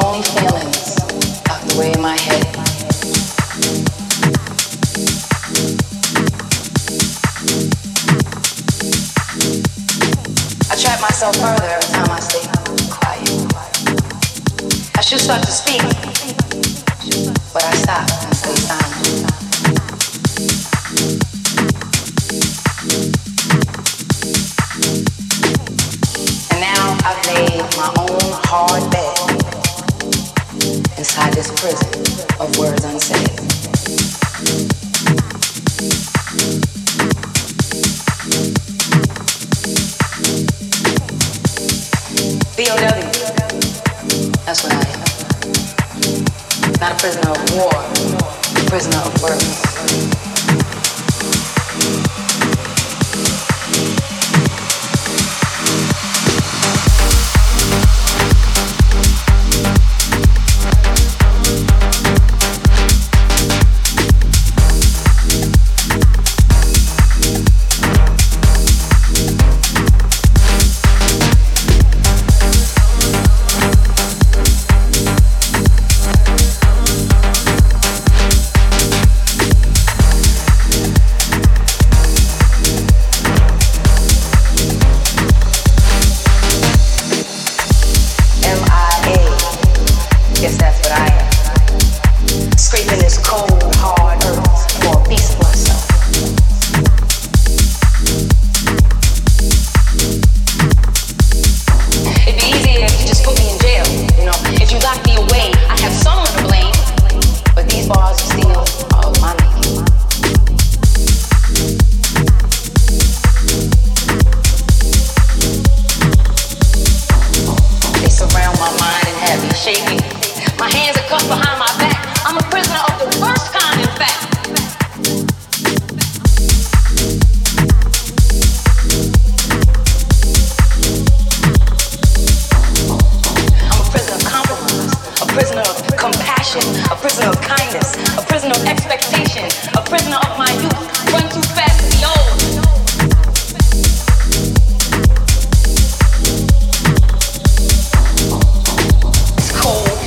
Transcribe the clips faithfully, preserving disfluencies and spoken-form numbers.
lonely feelings out the way of my head. I trap myself further every time I stay quiet. I should start to speak, but I stop and stay silent. I've laid my own hard bed inside this prison of words unsaid. B O W, that's what I am. Not a prisoner of war, a prisoner of words. Cold.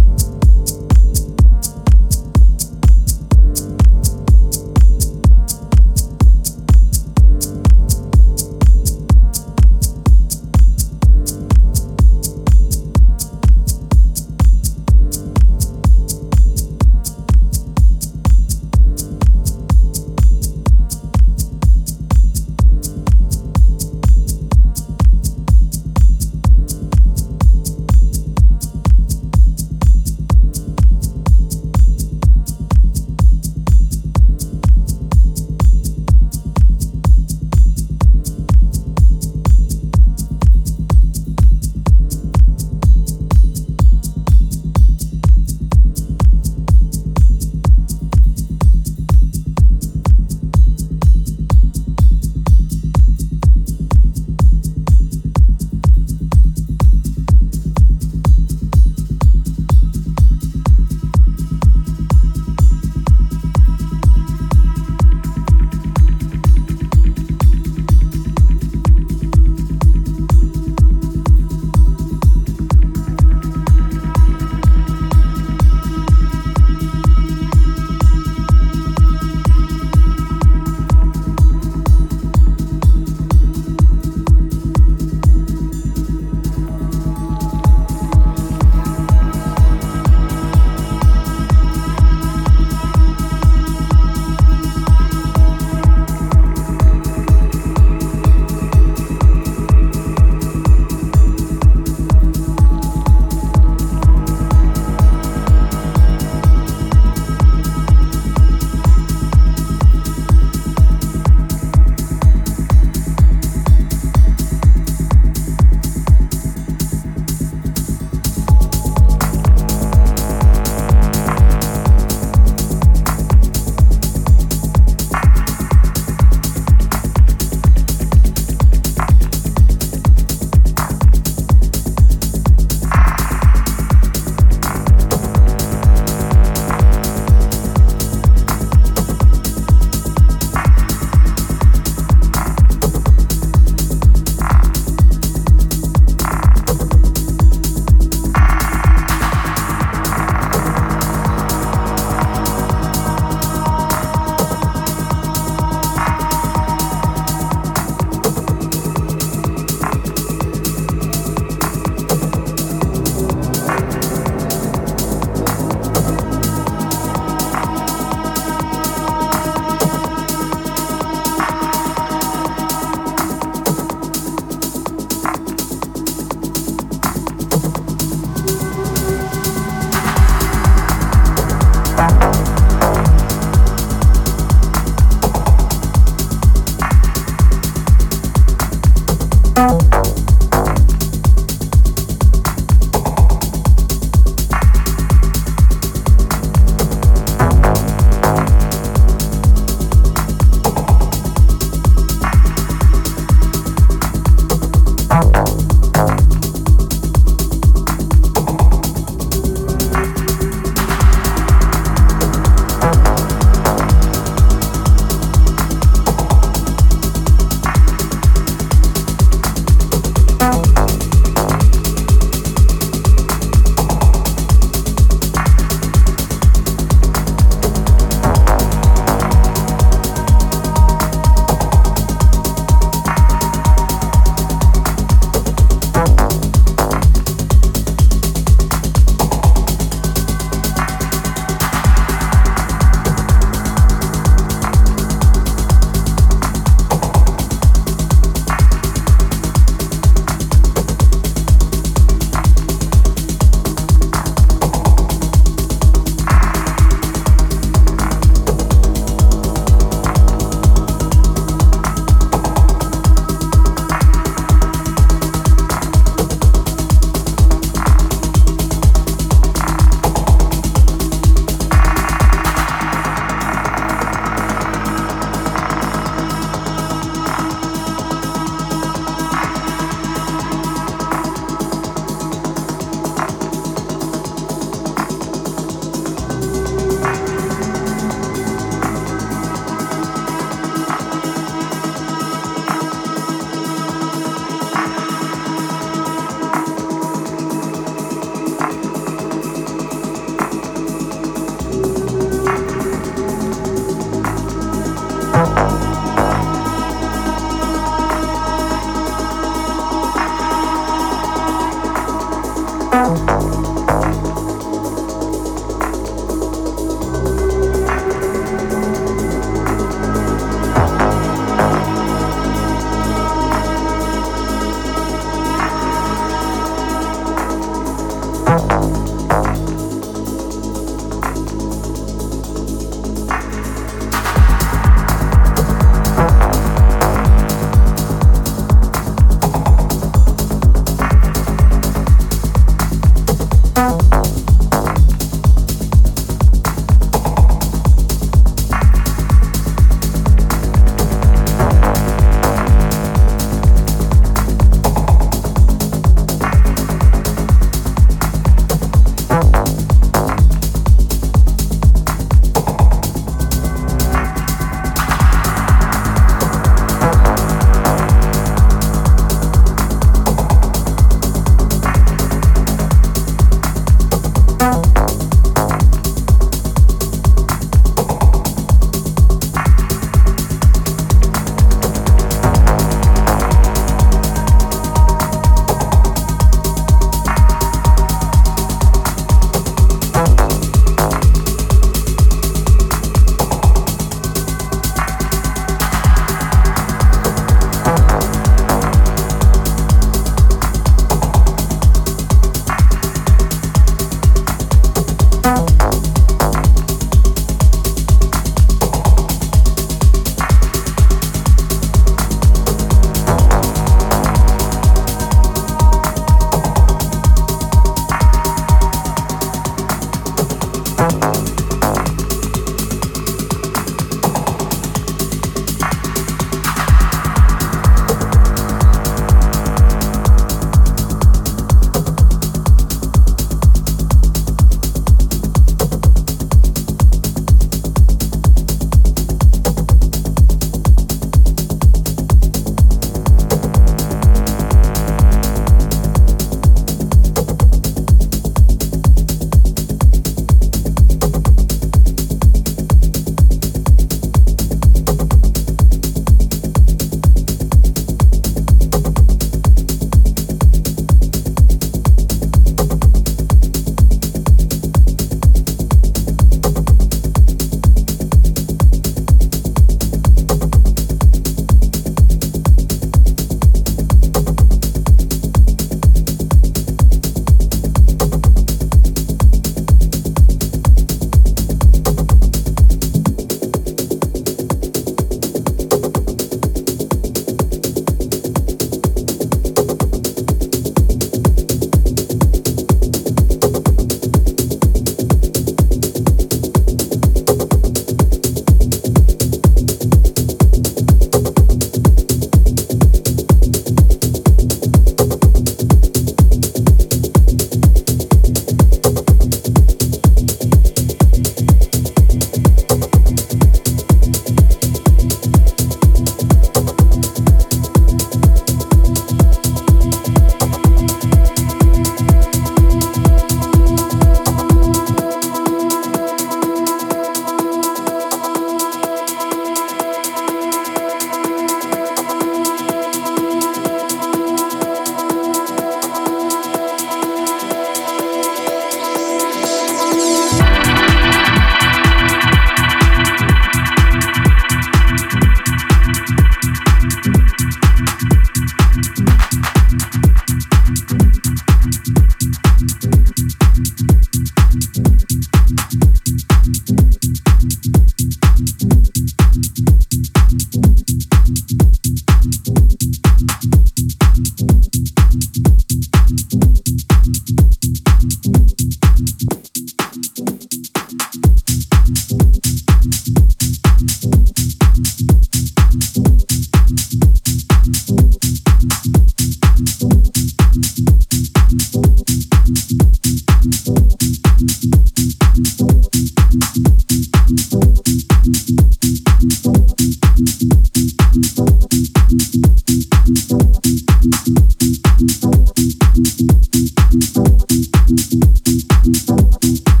It's time, time, time, time.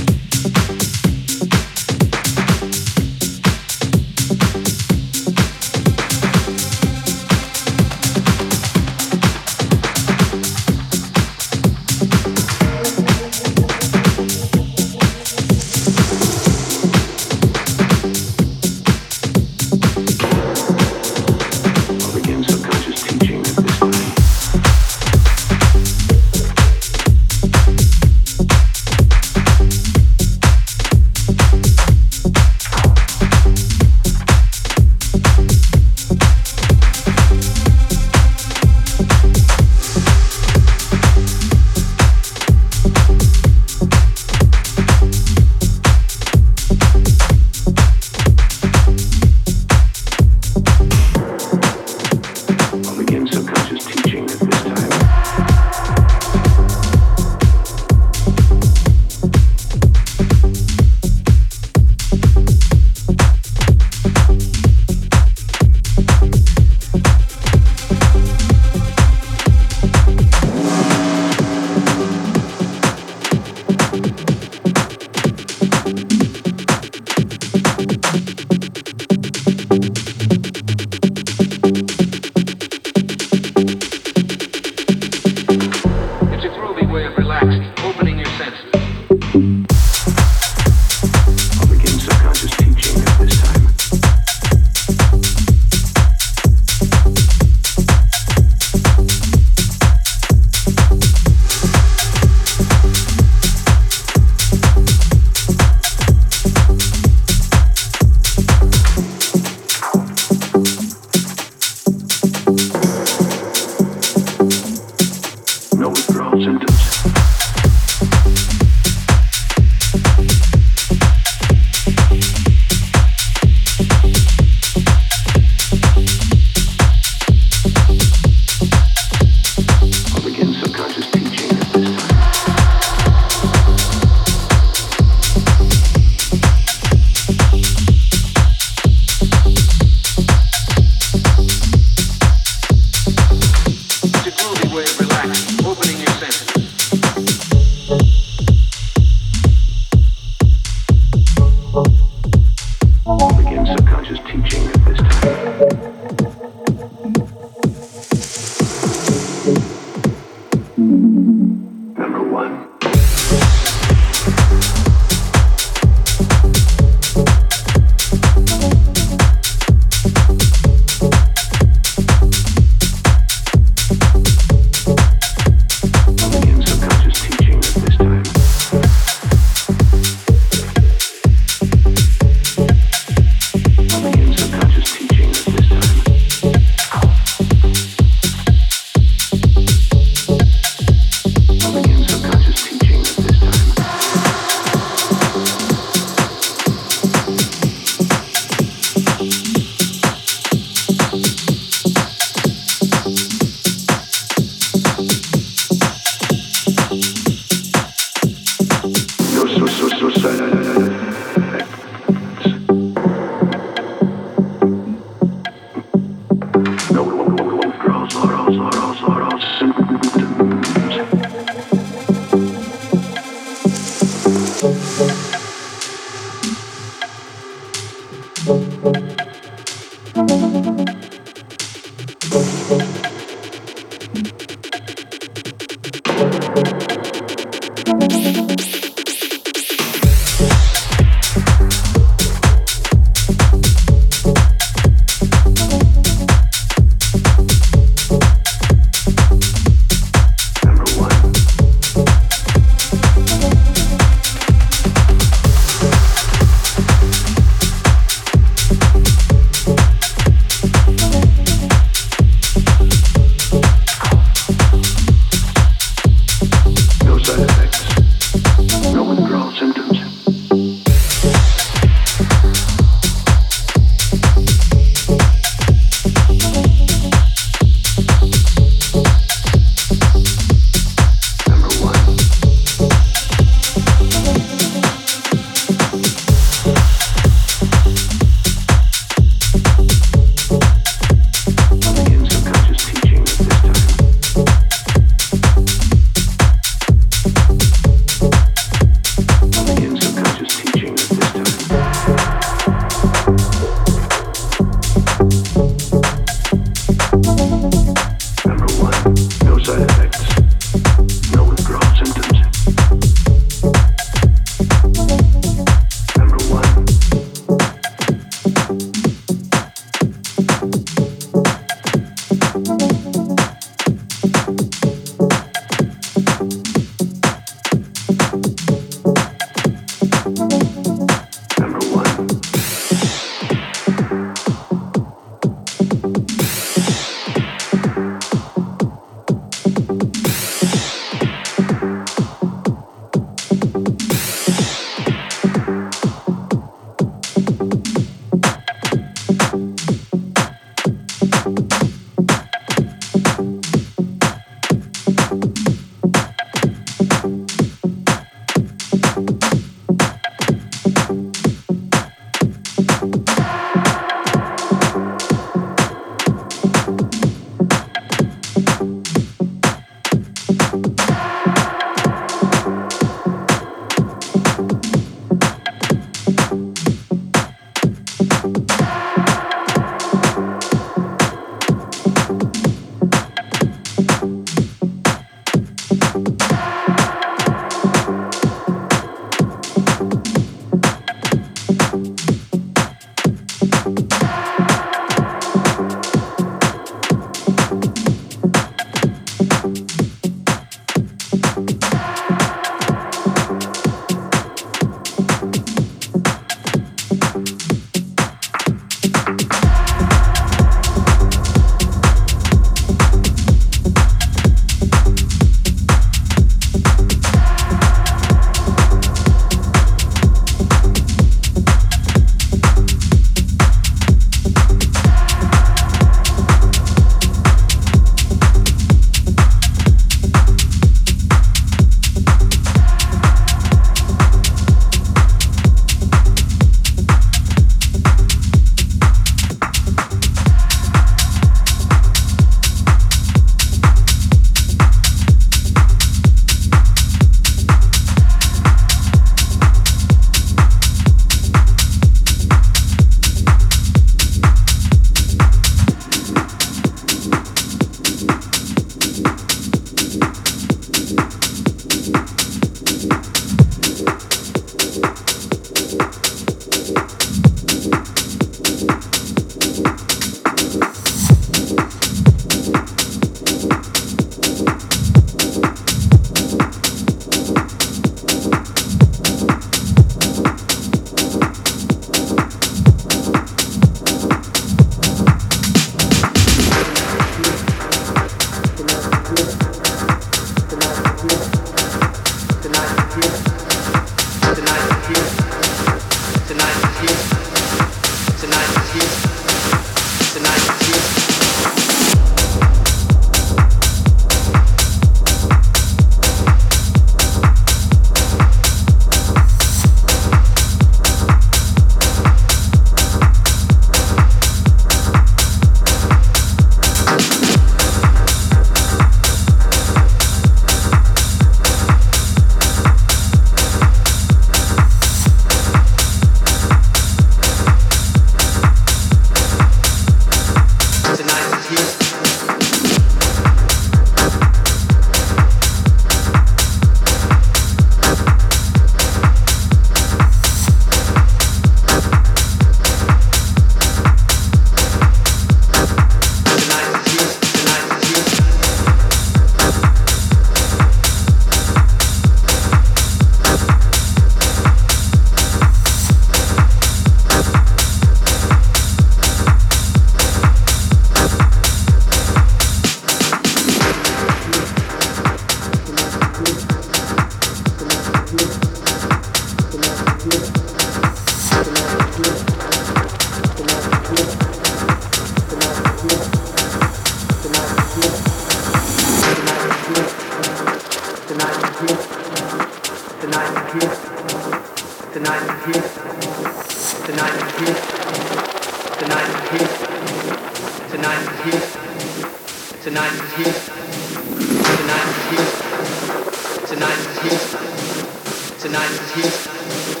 Tonight is here.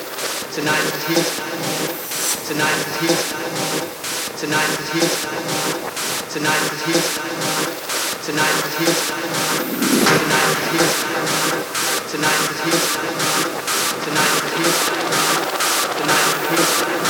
Tonight is here. Tonight is here. Tonight is here. Tonight is here. Tonight is here. Tonight is here. Tonight is here. Tonight is here. Tonight is here. Tonight is here.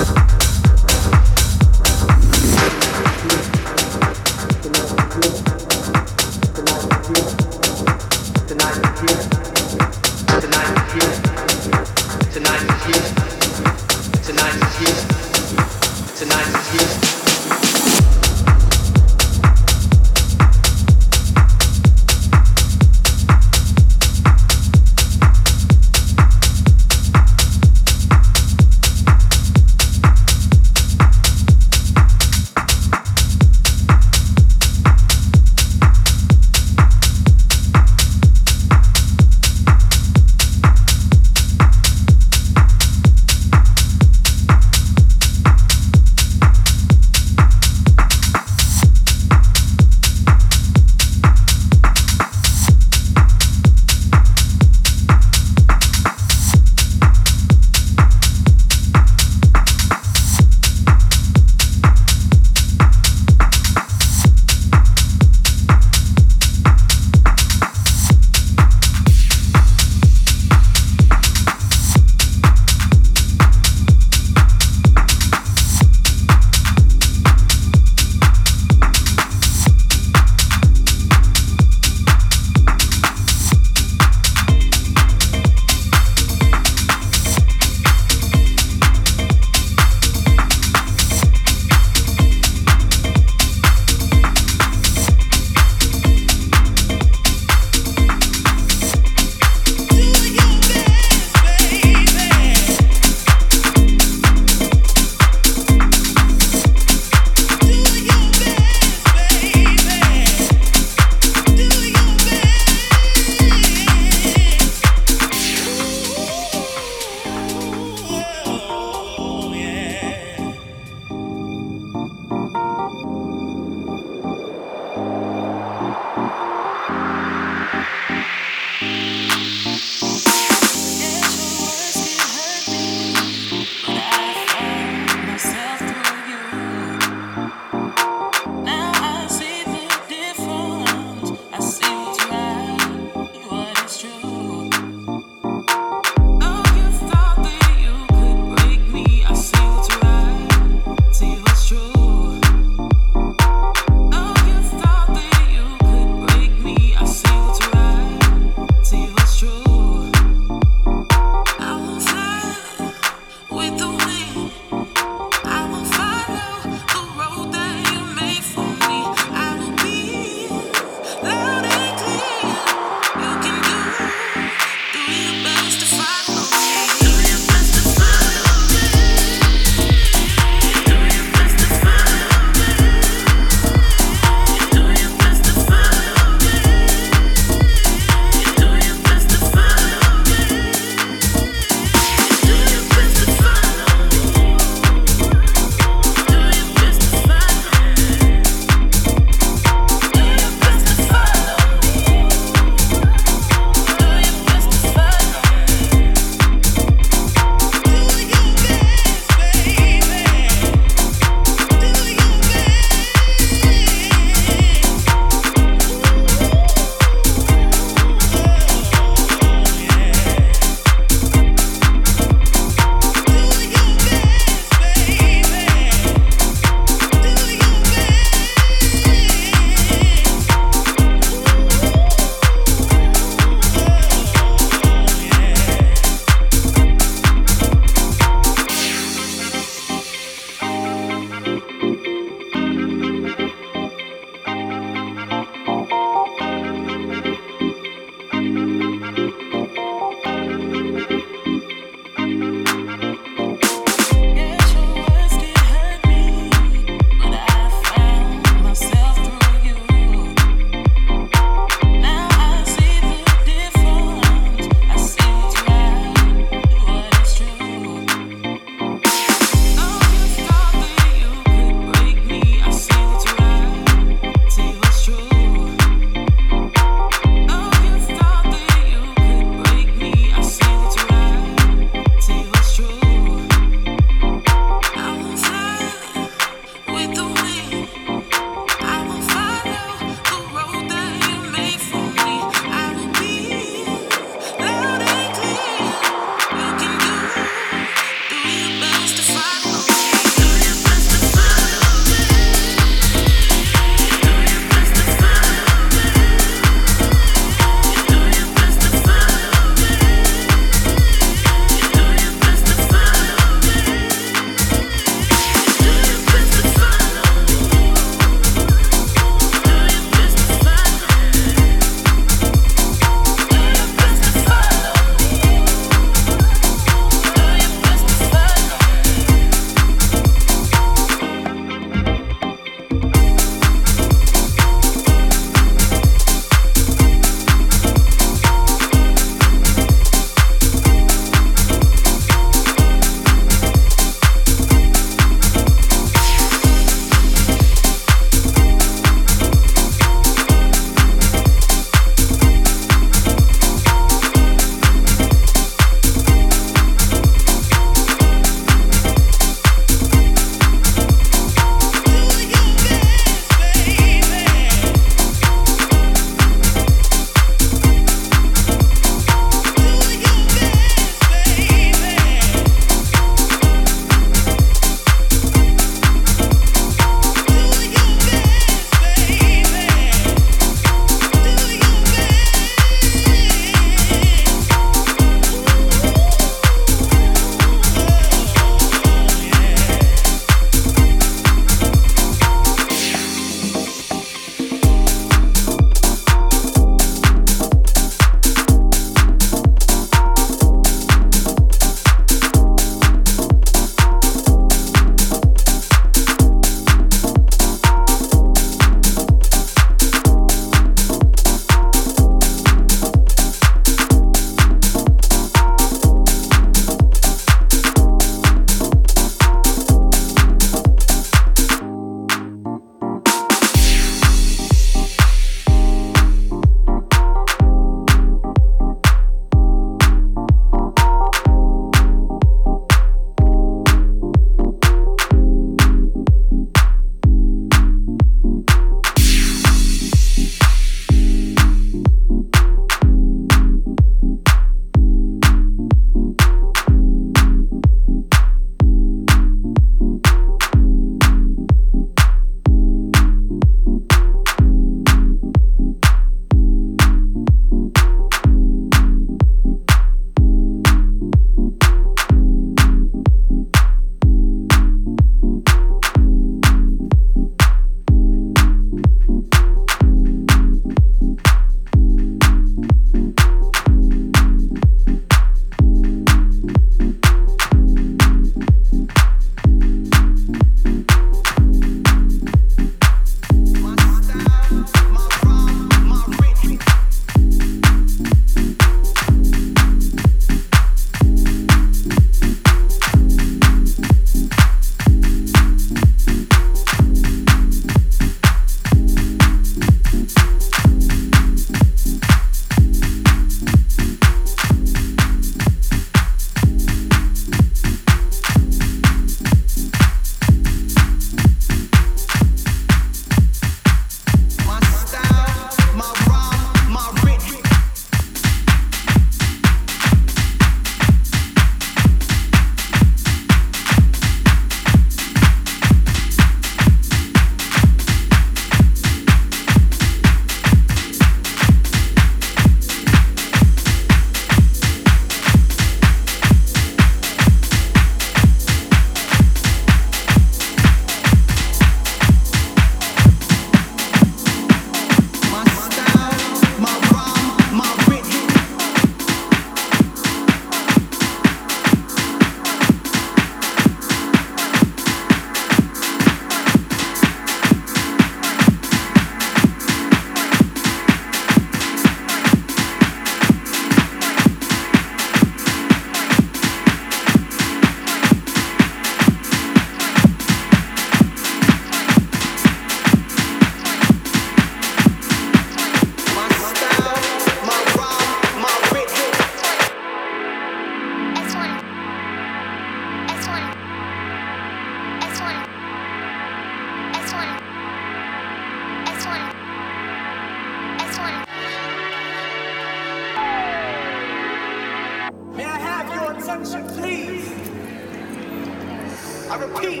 I repeat,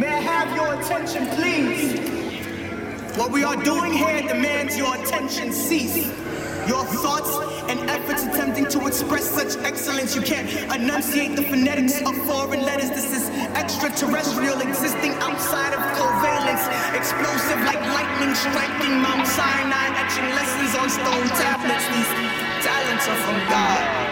may I have your attention, please? What we are doing here demands your attention cease. Your thoughts and efforts attempting to express such excellence, you can't enunciate the phonetics of foreign letters. This is extraterrestrial, existing outside of covalence, explosive like lightning striking Mount Sinai, etching lessons on stone tablets. These talents are from God.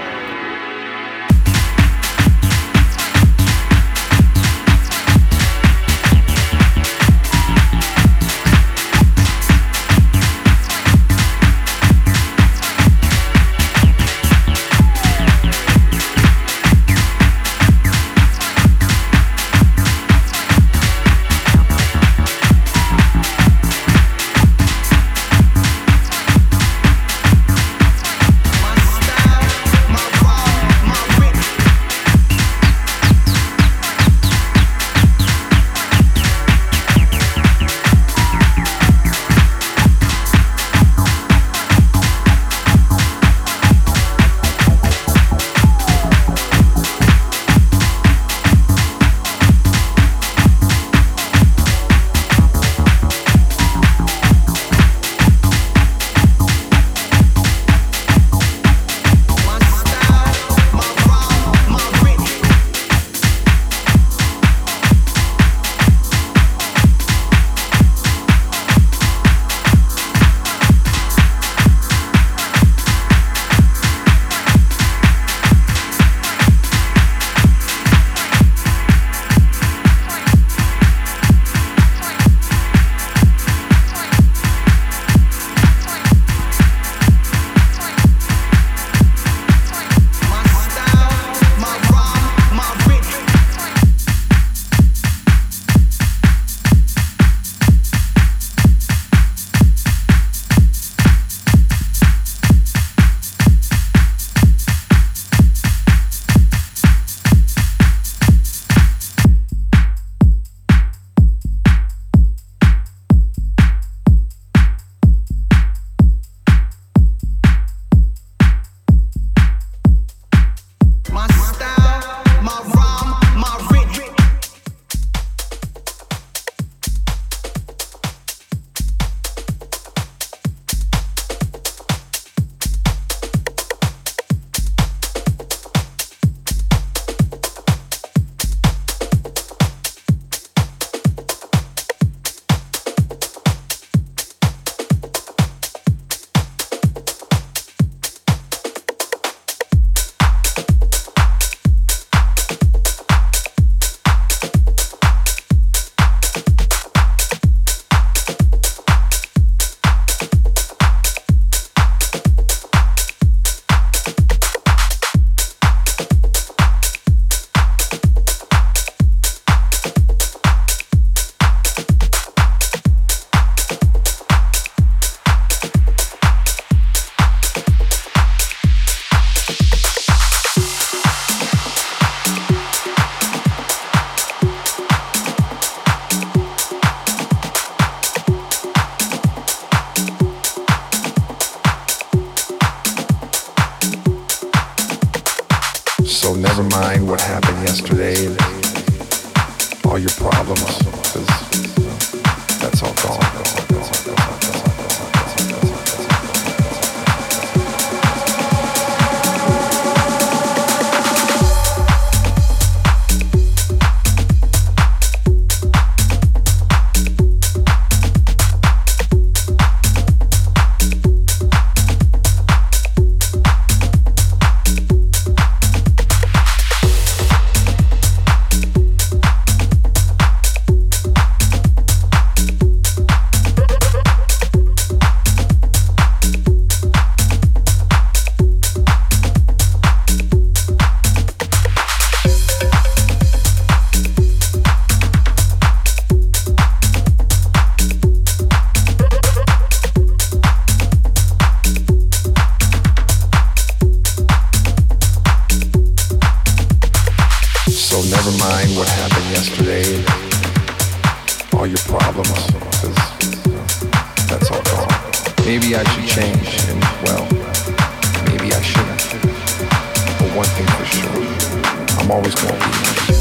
But one thing for sure, I'm always going to be nice.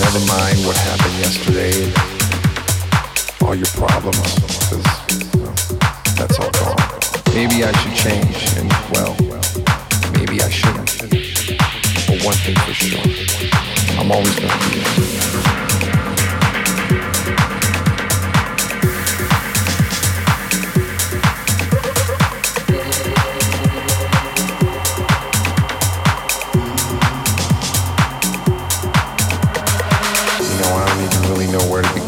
never mind what happened yesterday, all your problems, because you know, that's all gone. Maybe I should change, and well, maybe I shouldn't. But one thing for sure, I'm always going to be there.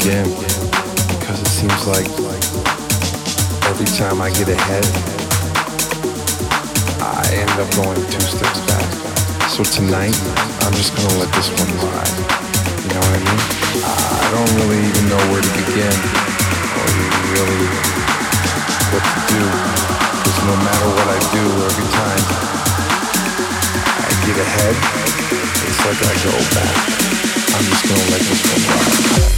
Because it seems like every time I get ahead, I end up going two steps back. So tonight, I'm just going to let this one ride. You know what I mean? I don't really even know where to begin or even really what to do. Because no matter what I do, every time I get ahead, it's like I go back. I'm just going to let this one ride.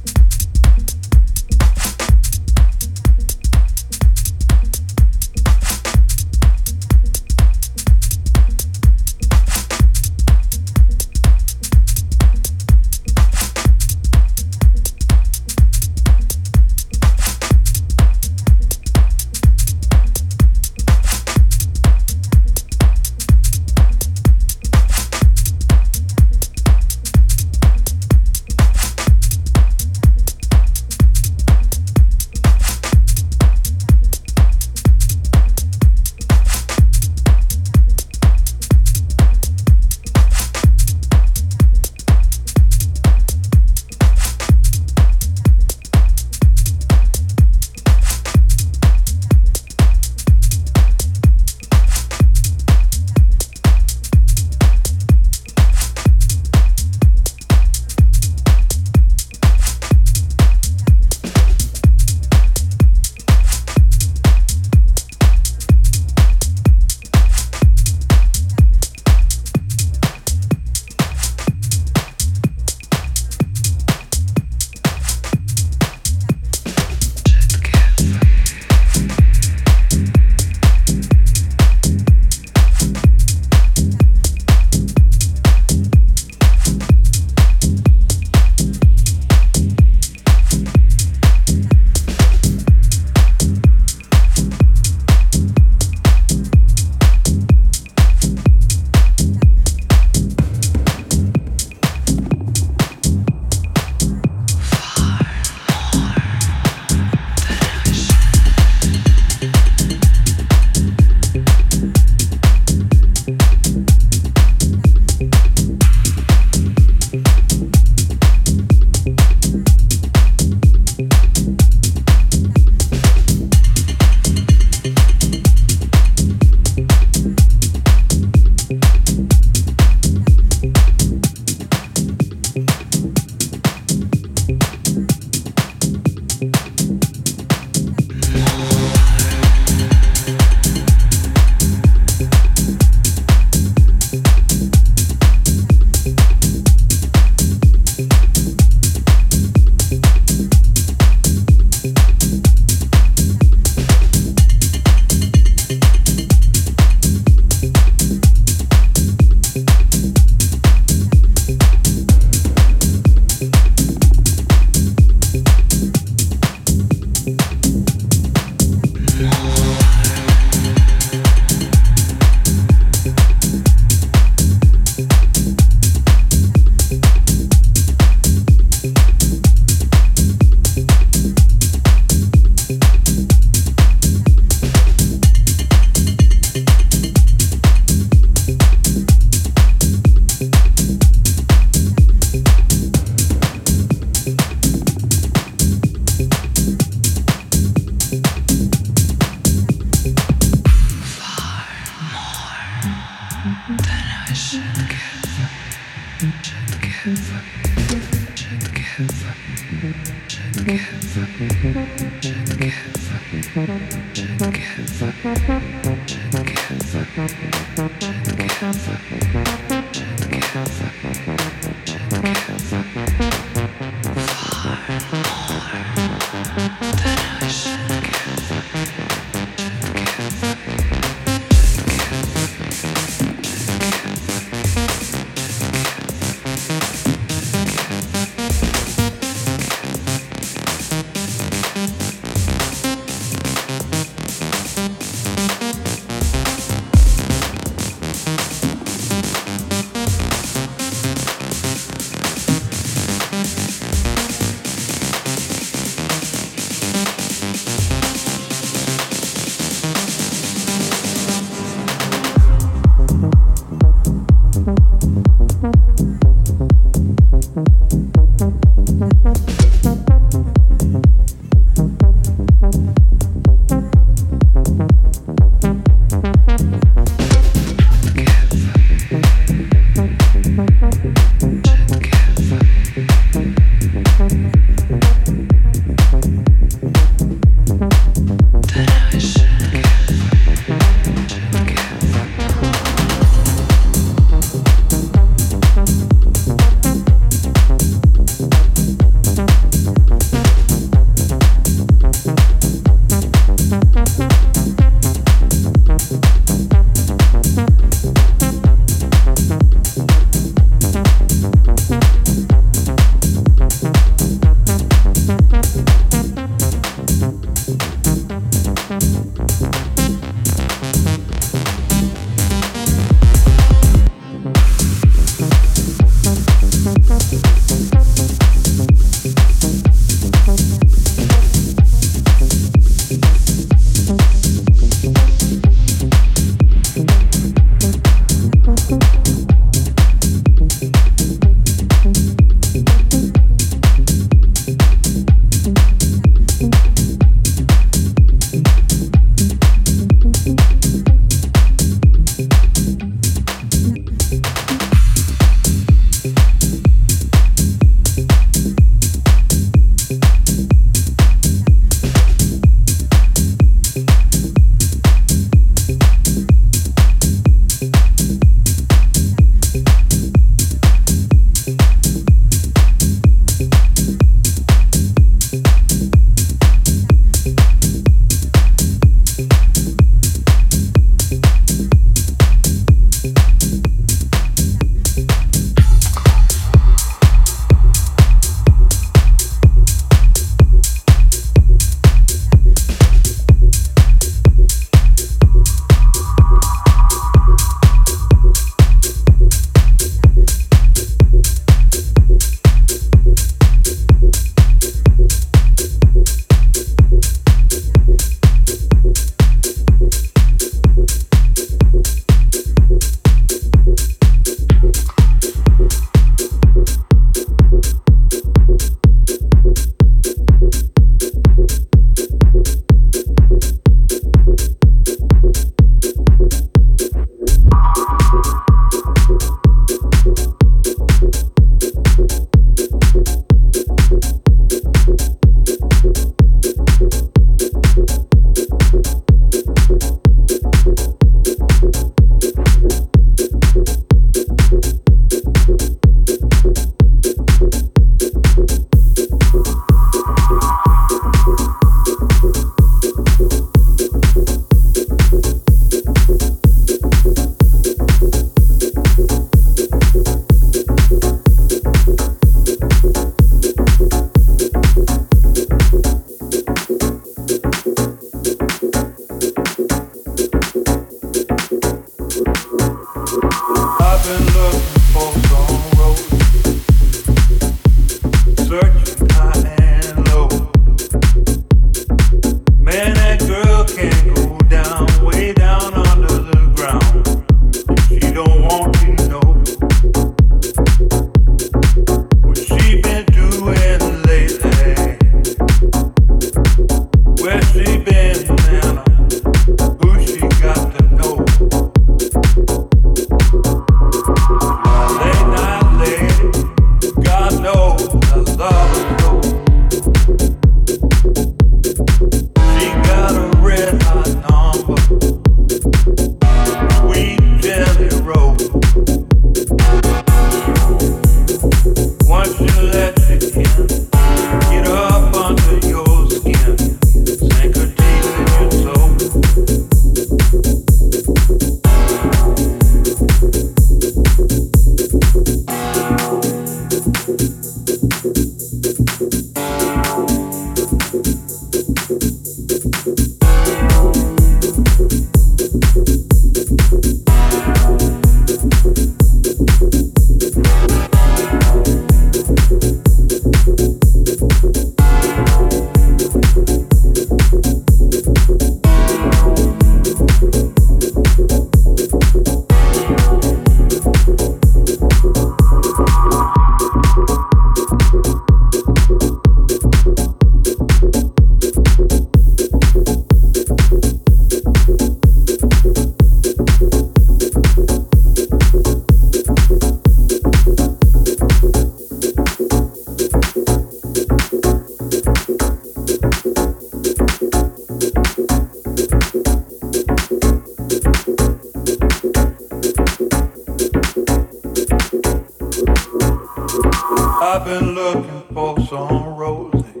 I've been looking for some rosy,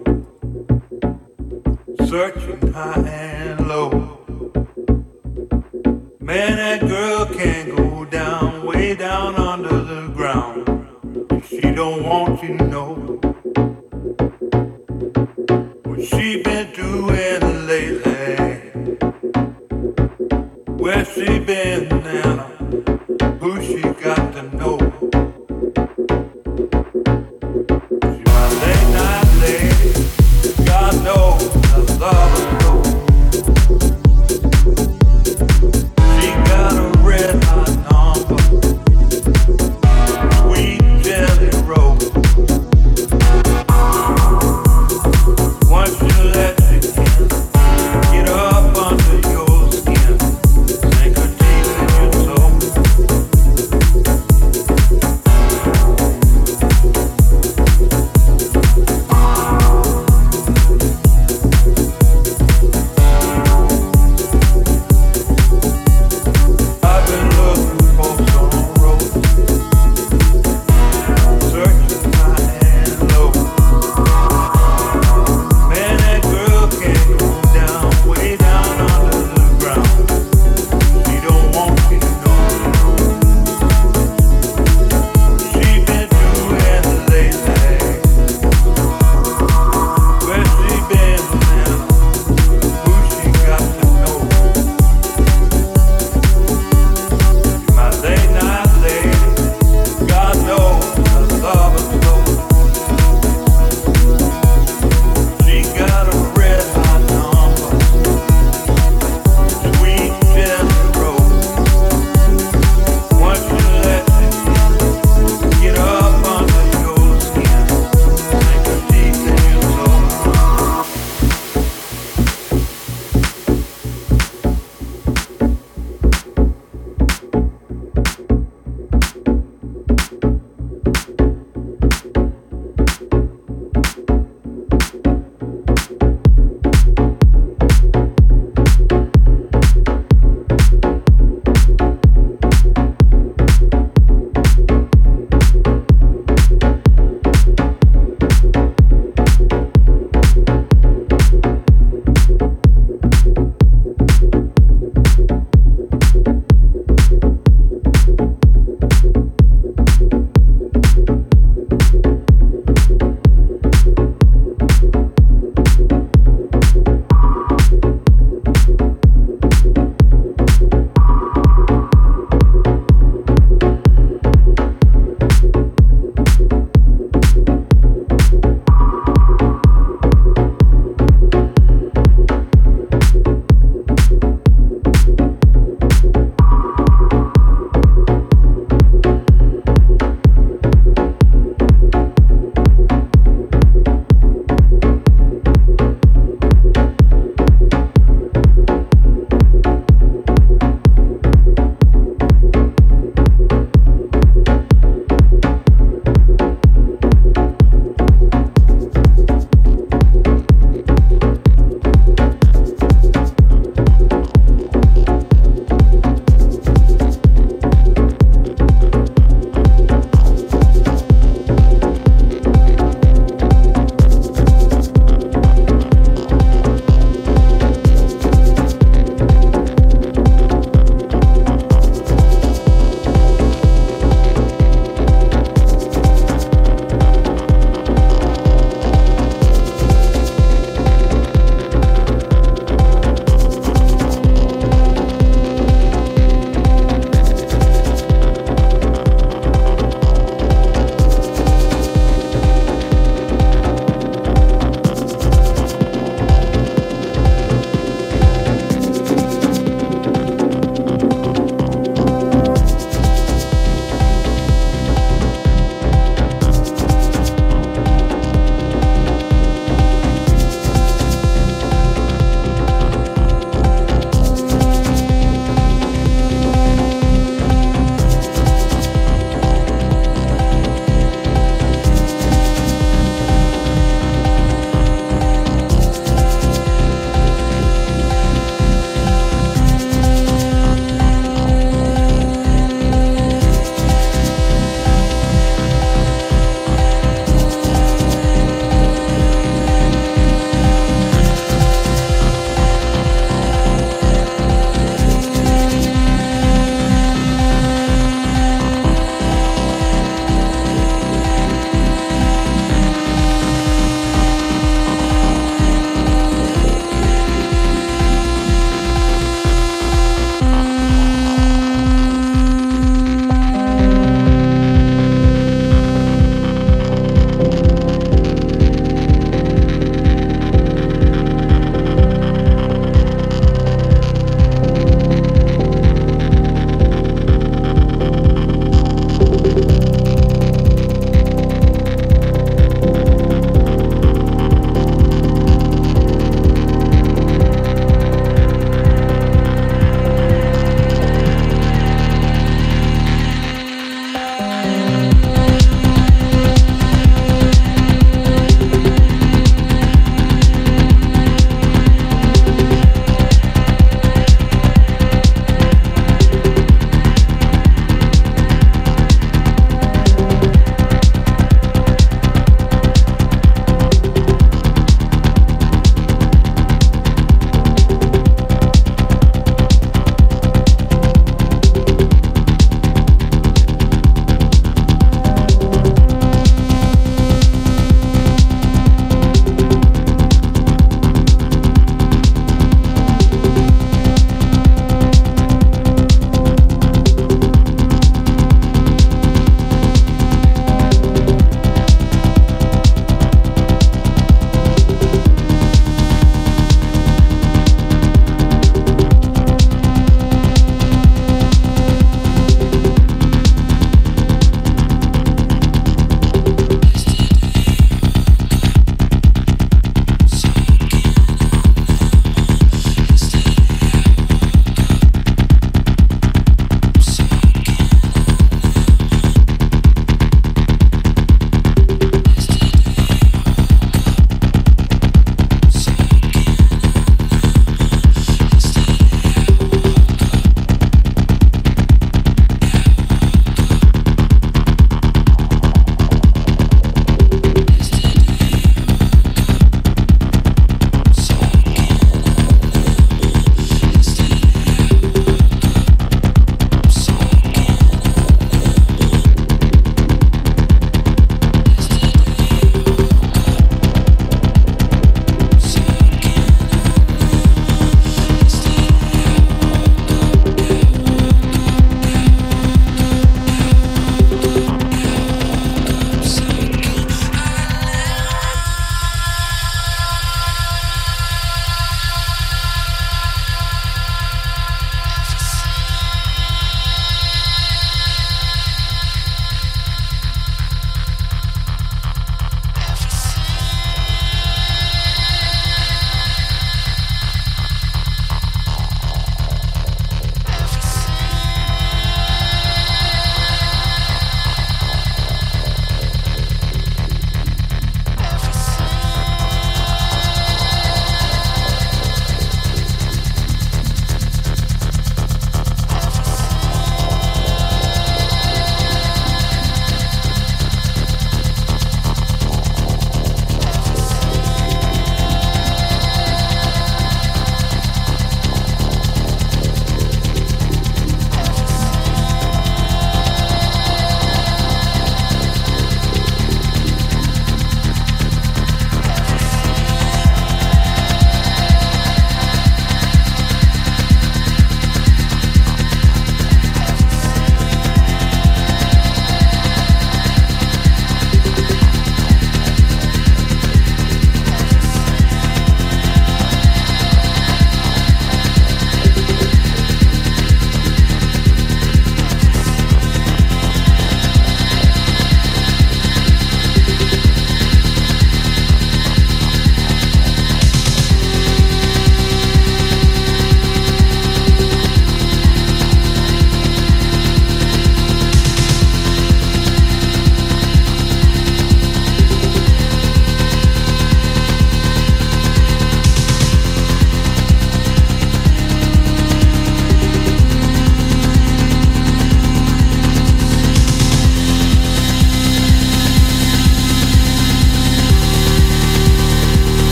searching high and low. Man, that girl can't go down, way down under the ground. She don't want you to know what she been doing lately, where she been and who she got to know.